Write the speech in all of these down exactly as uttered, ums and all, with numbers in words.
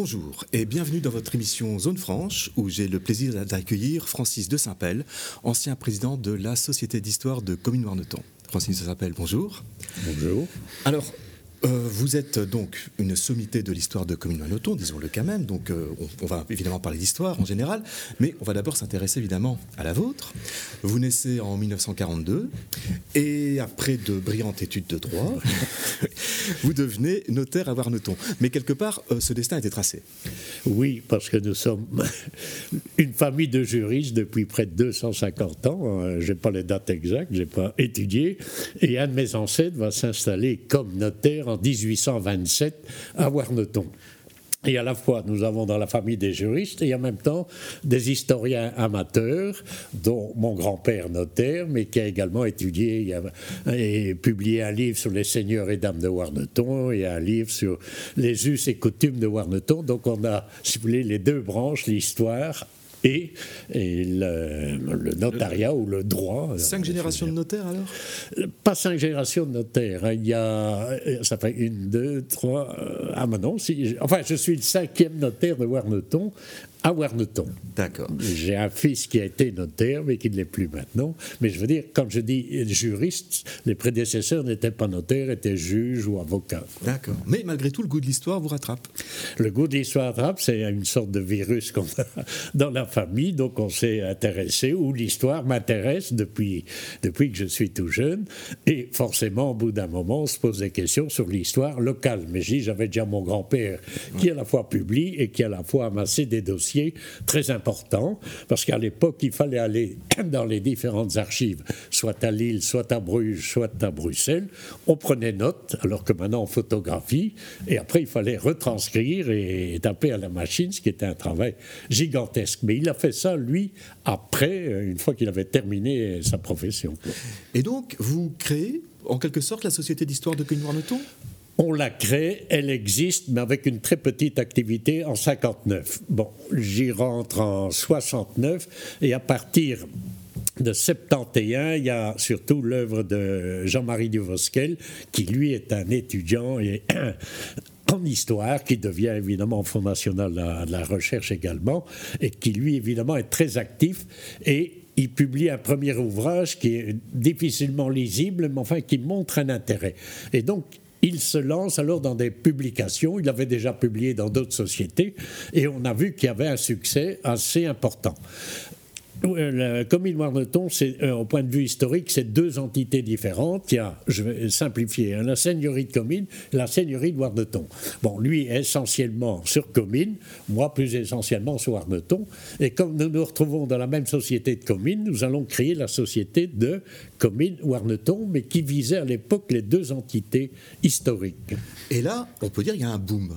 Bonjour et bienvenue dans votre émission Zone franche où j'ai le plaisir d'accueillir Francis de Desimpel, ancien président de la Société d'histoire de Comines-Warneton. Francis de Desimpel, bonjour. Bonjour. Alors, euh, vous êtes donc une sommité de l'histoire de Comines-Warneton, disons-le quand même, donc euh, on, on va évidemment parler d'histoire en général, mais on va d'abord s'intéresser évidemment à la vôtre. Vous naissez en dix-neuf cent quarante-deux et après de brillantes études de droit... Vous devenez notaire à Warneton. Mais quelque part, euh, ce destin a été tracé. Oui, parce que nous sommes une famille de juristes depuis près de deux cent cinquante ans. Euh, je n'ai pas les dates exactes, je n'ai pas étudié. Et un de mes ancêtres va s'installer comme notaire en dix-huit cent vingt-sept à Warneton. Et à la fois, nous avons dans la famille des juristes et en même temps des historiens amateurs, dont mon grand-père notaire, mais qui a également étudié et publié un livre sur les seigneurs et dames de Warneton et un livre sur les us et coutumes de Warneton. Donc on a, si vous voulez, les deux branches, l'histoire et, et le, le notariat ou le droit. Cinq générations de notaires alors ? Pas cinq générations de notaires. Il y a, ça fait une, deux, trois. Euh, ah, mais non, si, enfin, je suis le cinquième notaire de Warneton à Warneton. D'accord. J'ai un fils qui a été notaire, mais qui ne l'est plus maintenant. Mais je veux dire, quand je dis juriste, les prédécesseurs n'étaient pas notaires, étaient juges ou avocats. D'accord. Mais malgré tout, le goût de l'histoire vous rattrape. Le goût de l'histoire rattrape, c'est une sorte de virus qu'on a dans la famille, donc on s'est intéressé, ou l'histoire m'intéresse depuis, depuis que je suis tout jeune. Et forcément, au bout d'un moment, on se pose des questions sur l'histoire locale. Mais je dis, j'avais déjà mon grand-père qui à la fois publie et qui à la fois amassait des dossiers très important, parce qu'à l'époque, il fallait aller dans les différentes archives, soit à Lille, soit à Bruges, soit à Bruxelles. On prenait note, alors que maintenant on photographie, et après il fallait retranscrire et taper à la machine, ce qui était un travail gigantesque. Mais il a fait ça, lui, après, une fois qu'il avait terminé sa profession. Et donc, vous créez, en quelque sorte, la Société d'histoire de Comines-Warneton ? On la crée, elle existe, mais avec une très petite activité en cinquante-neuf. Bon, j'y rentre en soixante-neuf, et à partir de soixante et onze, il y a surtout l'œuvre de Jean-Marie Duvosquel, qui lui est un étudiant et en histoire, qui devient évidemment Fonds national de la recherche également, et qui lui évidemment est très actif et il publie un premier ouvrage qui est difficilement lisible, mais enfin qui montre un intérêt. Et donc, il se lance alors dans des publications, il avait déjà publié dans d'autres sociétés, et on a vu qu'il y avait un succès assez important. Le Comines-Warneton, c'est, euh, au point de vue historique, c'est deux entités différentes. Il y a, je vais simplifier, hein, la seigneurie de Comines, la seigneurie de Warneton. Bon, lui essentiellement sur Comines, moi plus essentiellement sur Warneton. Et comme nous nous retrouvons dans la même société de Comines, nous allons créer la société de Comines-Warneton, mais qui visait à l'époque les deux entités historiques. Et là, on peut dire qu'il y a un boom.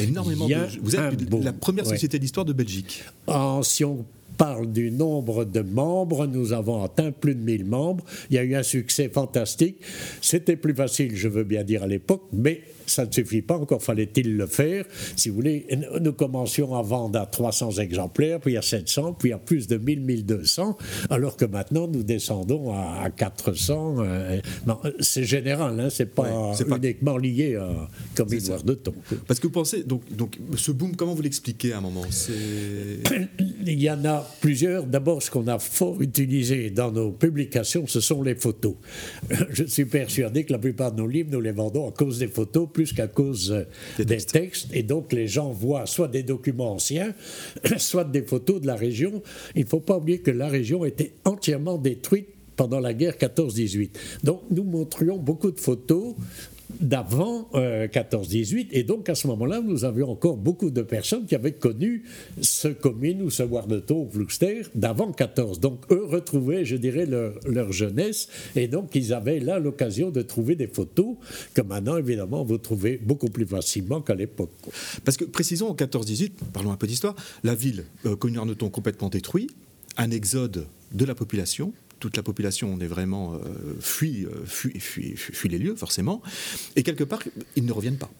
Énormément de... Vous êtes boom, la première société ouais. d'histoire de Belgique. En, si on parle du nombre de membres, nous avons atteint plus de mille membres, il y a eu un succès fantastique, c'était plus facile, je veux bien dire, à l'époque, mais ça ne suffit pas, encore fallait-il le faire, si vous voulez, nous commencions à vendre à trois cents exemplaires, puis à sept cents, puis à plus de mille, mille deux cents, alors que maintenant nous descendons à quatre cents, euh, non, c'est général, hein, c'est pas ouais, c'est uniquement pas... lié à Comines-Warneton. Parce que vous pensez, donc, donc ce boom, comment vous l'expliquez à un moment ? C'est... Il y en a plusieurs. D'abord, ce qu'on a fort utilisé dans nos publications, ce sont les photos. Je suis persuadé que la plupart de nos livres, nous les vendons à cause des photos plus qu'à cause des, des textes. textes. Et donc, les gens voient soit des documents anciens, soit des photos de la région. Il ne faut pas oublier que la région était entièrement détruite pendant la guerre quatorze dix-huit. Donc, nous montrions beaucoup de photos d'avant euh, quatorze dix-huit, et donc à ce moment-là, nous avions encore beaucoup de personnes qui avaient connu ce Comines ou ce Warneton ou Ploucester d'avant quatorze. Donc eux retrouvaient, je dirais, leur, leur jeunesse, et donc ils avaient là l'occasion de trouver des photos que maintenant, évidemment, vous trouvez beaucoup plus facilement qu'à l'époque. Parce que, précisons, en quatorze dix-huit, parlons un peu d'histoire, la ville euh, Comines-Warneton complètement détruite, un exode de la population. Toute la population, on est vraiment euh, fuit, fuit, fuit, fuit les lieux, forcément. Et quelque part, ils ne reviennent pas.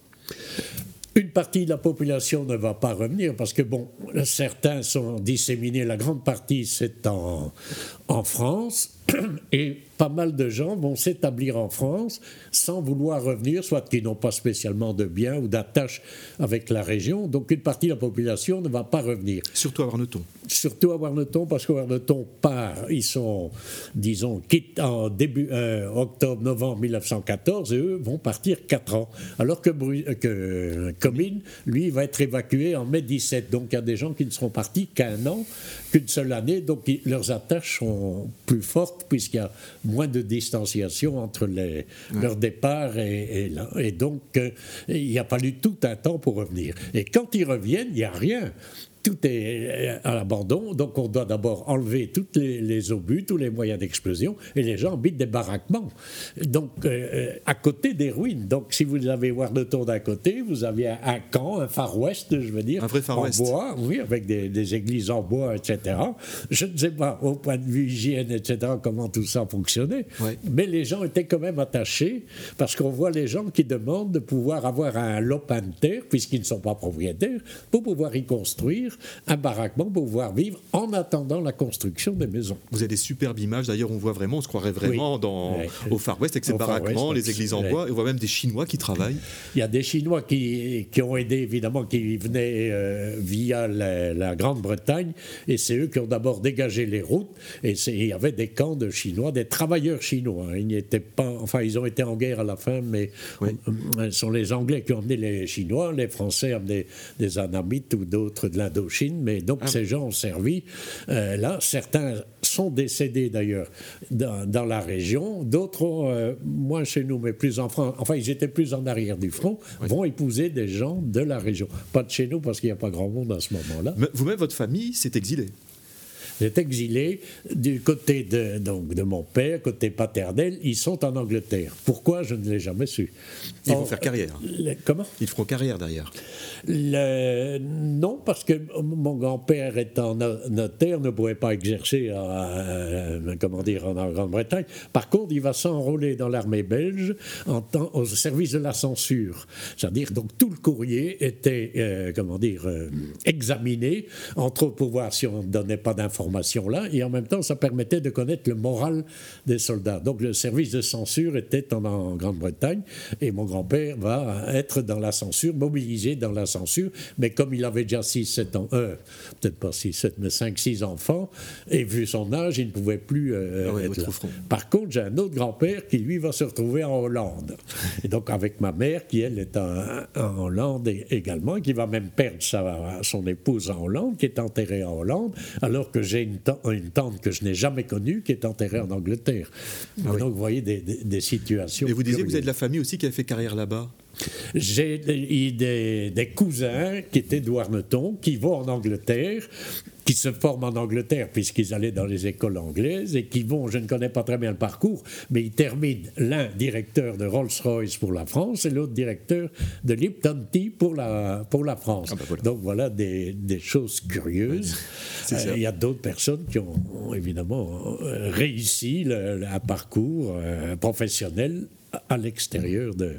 Une partie de la population ne va pas revenir parce que, bon, certains sont disséminés, la grande partie c'est en, en France, et pas mal de gens vont s'établir en France sans vouloir revenir, soit qu'ils n'ont pas spécialement de biens ou d'attache avec la région, donc une partie de la population ne va pas revenir. Surtout à Warneton. Surtout à Warneton, parce que Warneton part, ils sont, disons, quittent en début euh, octobre, novembre mille neuf cent quatorze, et eux vont partir quatre ans, alors que, Bru- que Comines, lui, va être évacué en mai dix-sept. Donc il y a des gens qui ne seront partis qu'un an, qu'une seule année. Donc ils, leurs attaches sont plus fortes puisqu'il y a moins de distanciation entre les, ouais. leur départ et, et là. Et donc euh, il a fallu tout un temps pour revenir. Et quand ils reviennent, il n'y a rien. Tout est à l'abandon, donc on doit d'abord enlever toutes les, les obus, tous les moyens d'explosion, et les gens habitent des baraquements, donc euh, à côté des ruines. Donc si vous avez Warneton d'un côté, vous avez un, un camp, un Far West, je veux dire, un vrai Far en West. Bois, oui, avec des, des églises en bois, et cetera. Je ne sais pas, au point de vue hygiène, et cetera, comment tout ça fonctionnait, ouais. mais les gens étaient quand même attachés, parce qu'on voit les gens qui demandent de pouvoir avoir un lopin de terre, puisqu'ils ne sont pas propriétaires, pour pouvoir y construire un baraquement pour pouvoir vivre en attendant la construction des maisons. Vous avez des superbes images, d'ailleurs on voit vraiment, on se croirait vraiment oui. dans, oui. au Far West avec ces baraquements, West, les églises en bois, et on voit même des Chinois qui travaillent. Il y a des Chinois qui, qui ont aidé évidemment, qui venaient euh, via la, la Grande-Bretagne, et c'est eux qui ont d'abord dégagé les routes, et il y avait des camps de Chinois, des travailleurs chinois, hein, ils n'étaient pas, enfin ils ont été en guerre à la fin, mais oui. on, ce sont les Anglais qui ont emmené les Chinois, les Français amenaient des Annamites ou d'autres de l'Indonésie. Chine, mais donc ah. ces gens ont servi euh, là, certains sont décédés d'ailleurs dans, dans la région, d'autres ont, euh, moins chez nous mais plus en France, enfin ils étaient plus en arrière du front, oui. vont épouser des gens de la région, pas de chez nous parce qu'il n'y a pas grand monde à ce moment-là. Mais vous-même votre famille s'est exilée? Est exilé du côté de, donc, de mon père, côté paternel, ils sont en Angleterre. Pourquoi? Je ne l'ai jamais su. Ils vont en, faire carrière. Le, comment? Ils feront carrière derrière. Le, non, parce que mon grand-père étant notaire, ne pouvait pas exercer à, à, comment dire, en Grande-Bretagne. Par contre, il va s'enrôler dans l'armée belge en temps, au service de la censure. C'est-à-dire, donc, tout le courrier était, euh, comment dire, euh, examiné, entre autres pour voir si on ne donnait pas d'informations là, et en même temps ça permettait de connaître le moral des soldats. Donc le service de censure était en, en Grande-Bretagne, et mon grand-père va être dans la censure, mobilisé dans la censure, mais comme il avait déjà six sept ans, euh, peut-être pas six sept, mais cinq six enfants, et vu son âge, il ne pouvait plus euh, ouais, être là. Par contre, j'ai un autre grand-père qui lui va se retrouver en Hollande, et donc avec ma mère qui elle est en, en Hollande et, également, et qui va même perdre sa, son épouse en Hollande, qui est enterrée en Hollande, alors que j'ai J'ai une, une tante que je n'ai jamais connue qui est enterrée en Angleterre. Ah oui. Donc, vous voyez des, des, des situations. Et vous disiez que vous avez de la famille aussi qui a fait carrière là-bas? J'ai des, des, des cousins qui étaient de Warneton, qui vont en Angleterre, qui se forment en Angleterre puisqu'ils allaient dans les écoles anglaises et qui vont, je ne connais pas très bien le parcours, mais ils terminent l'un directeur de Rolls-Royce pour la France et l'autre directeur de Lipton Tea pour la, pour la France. Ah ben voilà. Donc voilà des, des choses curieuses. Il euh, y a d'autres personnes qui ont, ont évidemment réussi le, le, un parcours euh, professionnel à l'extérieur de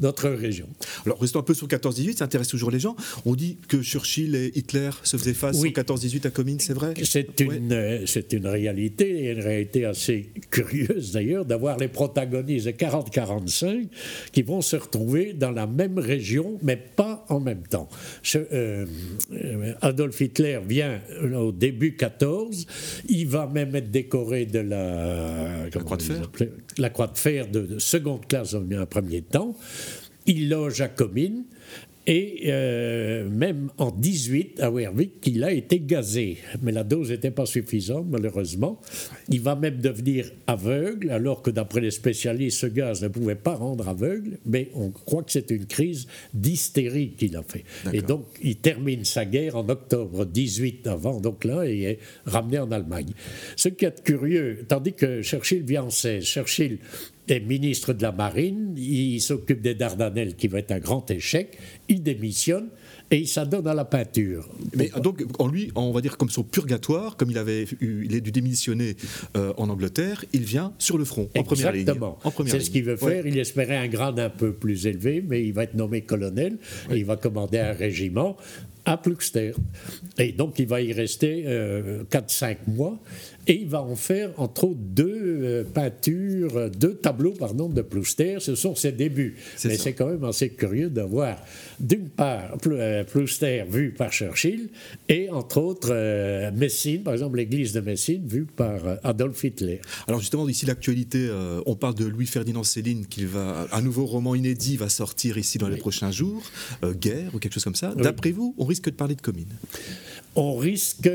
notre région. Alors, restons un peu sur quatorze dix-huit, ça intéresse toujours les gens. On dit que Churchill et Hitler se faisaient face oui. en quatorze dix-huit à Comines, c'est vrai? C'est une, ouais. euh, c'est une réalité, et une réalité assez curieuse d'ailleurs, d'avoir les protagonistes de quarante quarante-cinq qui vont se retrouver dans la même région, mais pas en même temps. Je, euh, Adolf Hitler vient au début quatorze, il va même être décoré de la, la Croix de Fer, la Croix de Fer de, de seconde classe en un premier temps, il loge à Comines, et euh, même en dix-huit à Wervik, il a été gazé, mais la dose n'était pas suffisante malheureusement. Il va même devenir aveugle, alors que d'après les spécialistes, ce gaz ne pouvait pas rendre aveugle, mais on croit que c'est une crise d'hystérie qu'il a fait. D'accord. Et donc il termine sa guerre en octobre dix-huit avant, donc là, et est ramené en Allemagne. Ce qui est curieux, tandis que Churchill vient en seize, Churchill est ministre de la Marine, il s'occupe des Dardanelles qui va être un grand échec, il démissionne et ça donne à la peinture. Mais donc, en lui, on va dire comme son purgatoire, comme il avait eu, il est dû démissionner euh, en Angleterre, il vient sur le front, en première ligne. Exactement. C'est ce qu'il veut faire. Ouais. Il espérait un grade un peu plus élevé, mais il va être nommé colonel ouais. et il va commander un régiment à Ploucester. Et donc, il va y rester euh, quatre cinq mois. Et il va en faire, entre autres, deux peintures, deux tableaux, pardon, de Ploucester. Ce sont ses débuts. C'est Mais ça. C'est quand même assez curieux d'avoir, d'une part, Ploucester vu par Churchill et, entre autres, euh, Messine, par exemple, l'église de Messine, vue par euh, Adolf Hitler. Alors, justement, ici, l'actualité, euh, on parle de Louis-Ferdinand Céline, qui va, un nouveau roman inédit va sortir ici dans oui. les prochains jours, euh, Guerre ou quelque chose comme ça. Oui. D'après vous, on risque de parler de Comines? On risque,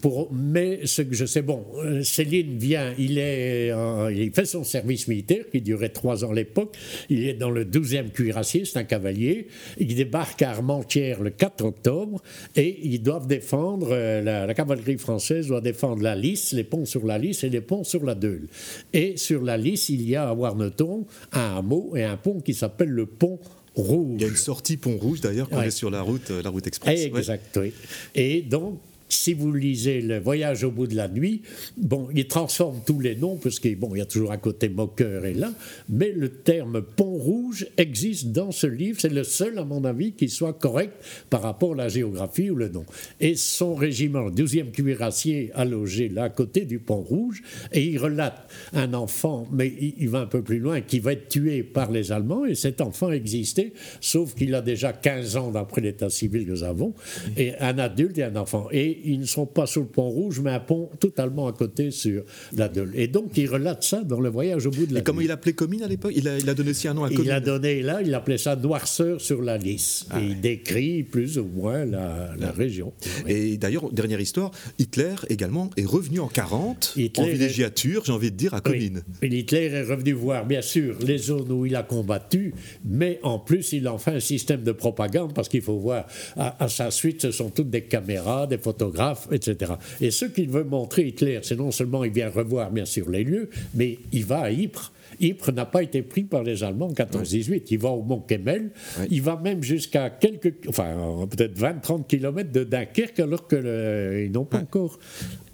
pour, mais ce que je sais, bon, Céline vient, il, est, euh, il fait son service militaire qui durait trois ans à l'époque, il est dans le douzième cuirassier, c'est un cavalier, il débarque à Armentières le quatre octobre et ils doivent défendre, euh, la, la cavalerie française doit défendre la Lys, les ponts sur la Lys et les ponts sur la Deule. Et sur la Lys, il y a à Warneton un hameau et un pont qui s'appelle le pont Rouge. Il y a une sortie pont rouge d'ailleurs quand ouais. on est sur la route, la route express. Exact, ouais. oui. Et donc, si vous lisez Le Voyage au bout de la nuit, bon, il transforme tous les noms parce qu'il bon, y a toujours un côté moqueur et là, mais le terme pont rouge existe dans ce livre. C'est le seul, à mon avis, qui soit correct par rapport à la géographie ou le nom. Et son régiment, le douzième cuirassier, a logé là à côté du pont rouge et il relate un enfant, mais il, il va un peu plus loin, qui va être tué par les Allemands et cet enfant existait, sauf qu'il a déjà quinze ans d'après l'état civil que nous avons, et un adulte et un enfant. Et ils ne sont pas sur le pont rouge, mais un pont totalement à côté sur la Deule. Et donc, il relate ça dans Le Voyage au bout de la nuit. Et comment il appelait Comines à l'époque? il a, il a donné aussi un nom à Comines. Il a donné, là, il appelait ça Noirceur-sur-la-Lys. Ah, et ouais. il décrit plus ou moins la, la région. Et d'ailleurs, dernière histoire, Hitler également est revenu en quarante, Hitler en villégiature, est... j'ai envie de dire, à Comines. Oui. Hitler est revenu voir, bien sûr, les zones où il a combattu, mais en plus, il en fait un système de propagande, parce qu'il faut voir, à, à sa suite, ce sont toutes des caméras, des photos, et cetera. Et ce qu'il veut montrer, Hitler, c'est non seulement il vient revoir bien sûr les lieux, mais il va à Ypres. Ypres n'a pas été pris par les Allemands en quatorze dix-huit. Oui. Il va au Mont Kemmel. Oui. Il va même jusqu'à quelques, enfin peut-être vingt à trente kilomètres de Dunkerque, alors qu'ils euh, n'ont pas oui. encore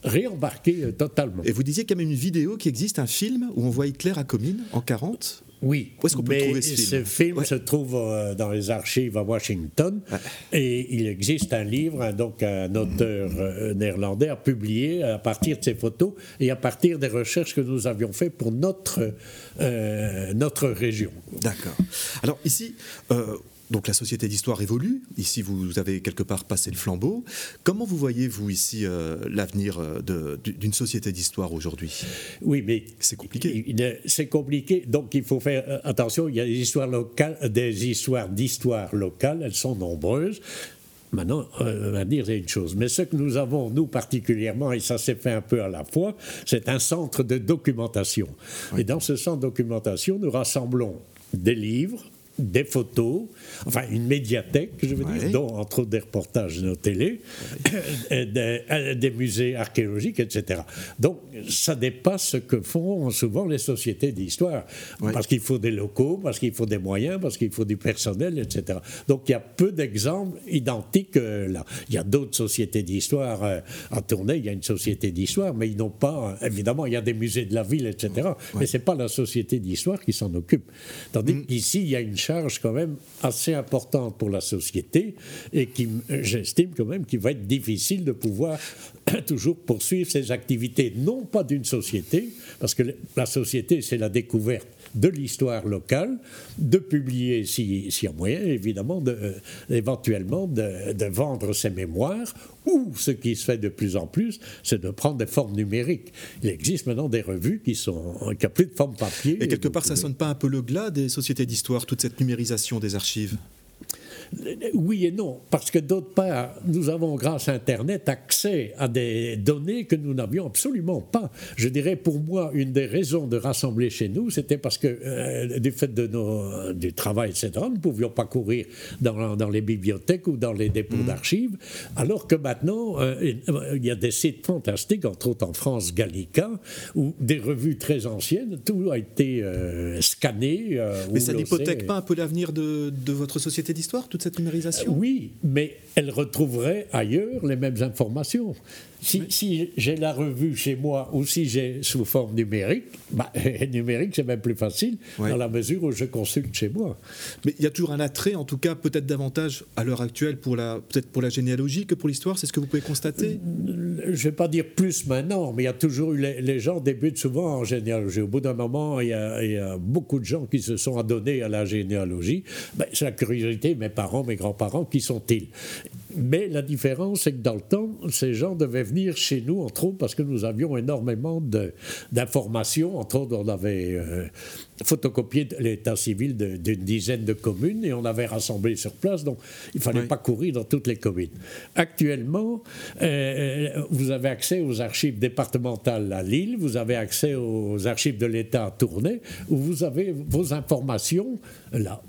réembarqué euh, totalement. Et vous disiez qu'il y a même une vidéo qui existe, un film où on voit Hitler à Comines en quarante. Oui, Où est-ce qu'on peut mais trouver ce film, ce film ouais. se trouve euh, dans les archives à Washington ouais. et il existe un livre, hein, donc un auteur euh, néerlandais a publié à partir de ces photos et à partir des recherches que nous avions faites pour notre, euh, notre région. D'accord. Alors ici... Euh, Donc la société d'histoire évolue, ici vous avez quelque part passé le flambeau. Comment vous voyez-vous ici euh, l'avenir de, d'une société d'histoire aujourd'hui? Oui, mais... C'est compliqué. Il, il, c'est compliqué, donc il faut faire euh, attention, il y a des histoires locales, des histoires d'histoire locale, elles sont nombreuses. Maintenant, euh, on va dire c'est une chose, mais ce que nous avons, nous particulièrement, et ça s'est fait un peu à la fois, c'est un centre de documentation. Oui. Et dans ce centre de documentation, nous rassemblons des livres, des photos, enfin une médiathèque, je veux ouais. dire, dont entre autres des reportages de nos télés, ouais. des, des musées archéologiques, et cetera. Donc ça dépasse ce que font souvent les sociétés d'histoire, ouais. parce qu'il faut des locaux, parce qu'il faut des moyens, parce qu'il faut du personnel, et cetera. Donc il y a peu d'exemples identiques euh, là. Il y a d'autres sociétés d'histoire euh, à Tournai, il y a une société d'histoire, mais ils n'ont pas, euh, évidemment, il y a des musées de la ville, et cetera. Ouais. Mais c'est pas la société d'histoire qui s'en occupe. Tandis mmh. qu'ici, il y a une charge quand même assez importante pour la société et qui, j'estime quand même qu'il va être difficile de pouvoir toujours poursuivre ces activités, non pas d'une société, parce que la société, c'est la découverte de l'histoire locale, de publier, s'il si y a moyen, évidemment, de, euh, éventuellement, de, de vendre ses mémoires, ou ce qui se fait de plus en plus, c'est de prendre des formes numériques. Il existe maintenant des revues qui n'ont plus de forme papier. Et quelque et part, ça ne sonne pas un peu le glas des sociétés d'histoire, toute cette numérisation des archives ? Oui et non, parce que d'autre part, nous avons grâce à Internet accès à des données que nous n'avions absolument pas. Je dirais pour moi, une des raisons de rassembler chez nous, c'était parce que euh, du fait de nos, du travail, et cetera, nous ne pouvions pas courir dans, dans les bibliothèques ou dans les dépôts mmh. d'archives, alors que maintenant, euh, il y a des sites fantastiques, entre autres en France, Gallica, où des revues très anciennes, tout a été euh, scanné. Euh, Mais ça n'hypothèque pas un peu l'avenir de, de votre société d'histoire ? toute cette numérisation ? Oui, mais elle retrouverait ailleurs les mêmes informations. Si, mais... si j'ai la revue chez moi ou si j'ai sous forme numérique, bah, numérique c'est même plus facile, ouais, dans la mesure où je consulte chez moi. Mais il y a toujours un attrait, en tout cas peut-être davantage à l'heure actuelle, pour la, peut-être pour la généalogie que pour l'histoire, c'est ce que vous pouvez constater ? Je ne vais pas dire plus maintenant, mais il y a toujours eu, les, les gens débutent souvent en généalogie. Au bout d'un moment, il y a, il y a beaucoup de gens qui se sont adonnés à la généalogie. Ben, c'est la curiosité, mes parents, mes grands-parents, qui sont-ils ? Mais la différence, c'est que dans le temps, ces gens devaient venir chez nous, entre autres, parce que nous avions énormément de, d'informations. Entre autres, on avait euh, photocopié l'état civil de, d'une dizaine de communes et on avait rassemblé sur place, donc il ne fallait, oui, pas courir dans toutes les communes. Actuellement, euh, vous avez accès aux archives départementales à Lille, vous avez accès aux archives de l'État à Tournai, où vous avez vos informations là.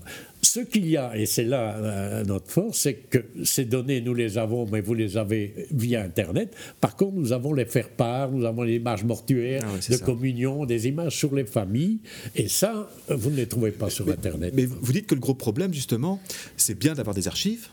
Ce qu'il y a, et c'est là euh, notre force, c'est que ces données, nous les avons, mais vous les avez via Internet. Par contre, nous avons les faire-part, nous avons les images mortuaires, ah ouais, de ça, communion, des images sur les familles, et ça, vous ne les trouvez pas mais, sur mais, Internet. Mais vous dites que le gros problème, justement, c'est bien d'avoir des archives,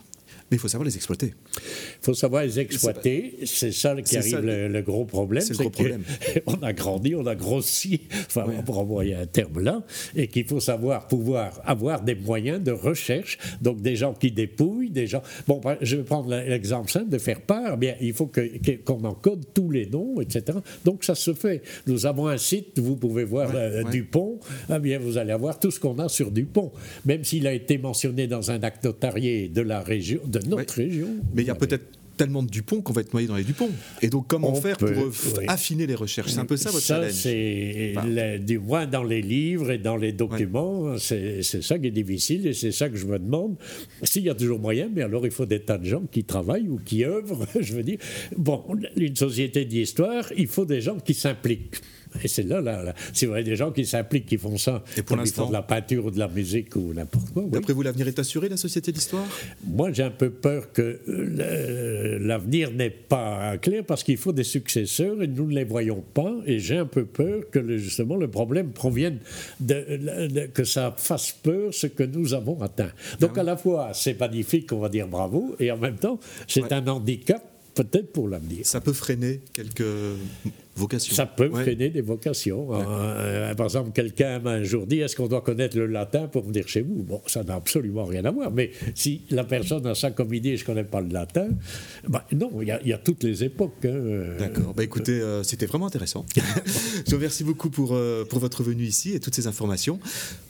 mais il faut savoir les exploiter. Il faut savoir les exploiter, c'est, c'est ça qui arrive, ça, le, le gros problème. C'est, c'est le gros problème. On a grandi, on a grossi, enfin, ouais, pour envoyer un terme là, et qu'il faut savoir pouvoir avoir des moyens de recherche, donc des gens qui dépouillent, des gens... Bon, bah, je vais prendre l'exemple simple de faire part, eh bien, il faut que, qu'on encode tous les noms, et cetera. Donc ça se fait. Nous avons un site, vous pouvez voir, ouais, euh, ouais, Dupont, eh bien, vous allez avoir tout ce qu'on a sur Dupont, même s'il a été mentionné dans un acte notarié de la région, de notre, ouais, région. Mais il y a peut-être tellement de Dupont qu'on va être noyé dans les Dupont. Et donc, comment on faire peut, pour oui. affiner les recherches ? C'est un peu ça, votre ça, challenge. Ça, c'est, enfin, le, du moins dans les livres et dans les documents, ouais, c'est, c'est ça qui est difficile et c'est ça que je me demande. S'il y a toujours moyen, mais alors il faut des tas de gens qui travaillent ou qui œuvrent, je veux dire. Bon, une société d'histoire, il faut des gens qui s'impliquent. Et c'est là, là, là. C'est vrai, des gens qui s'impliquent, qui font ça. Et pour l'instant, ils font de la peinture ou de la musique ou n'importe quoi. Oui. D'après vous, l'avenir est assuré, la société d'histoire ? Moi, j'ai un peu peur que euh, l'avenir n'est pas clair parce qu'il faut des successeurs et nous ne les voyons pas. Et j'ai un peu peur que, le, justement, le problème provienne de, de, de, que ça fasse peur ce que nous avons atteint. Donc, ah ouais, à la fois, c'est magnifique, on va dire bravo, et en même temps, c'est, ouais, un handicap peut-être pour l'avenir. Ça peut freiner quelques... vocation. Ça peut, ouais, freiner des vocations. Ouais. Euh, par exemple, quelqu'un m'a un jour dit « Est-ce qu'on doit connaître le latin pour venir chez vous ?» Bon, ça n'a absolument rien à voir. Mais si la personne a ça comme idée « Je ne connais pas le latin », bah, non, il y, y a toutes les époques. Hein. D'accord. Bah, écoutez, euh, c'était vraiment intéressant. Je vous remercie beaucoup pour, euh, pour votre venue ici et toutes ces informations.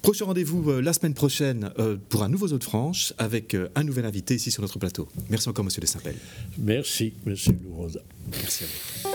Prochain rendez-vous euh, la semaine prochaine euh, pour un nouveau Zone franche avec euh, un nouvel invité ici sur notre plateau. Merci encore, monsieur de Desimpel. Merci, monsieur Lourosa. Merci à vous.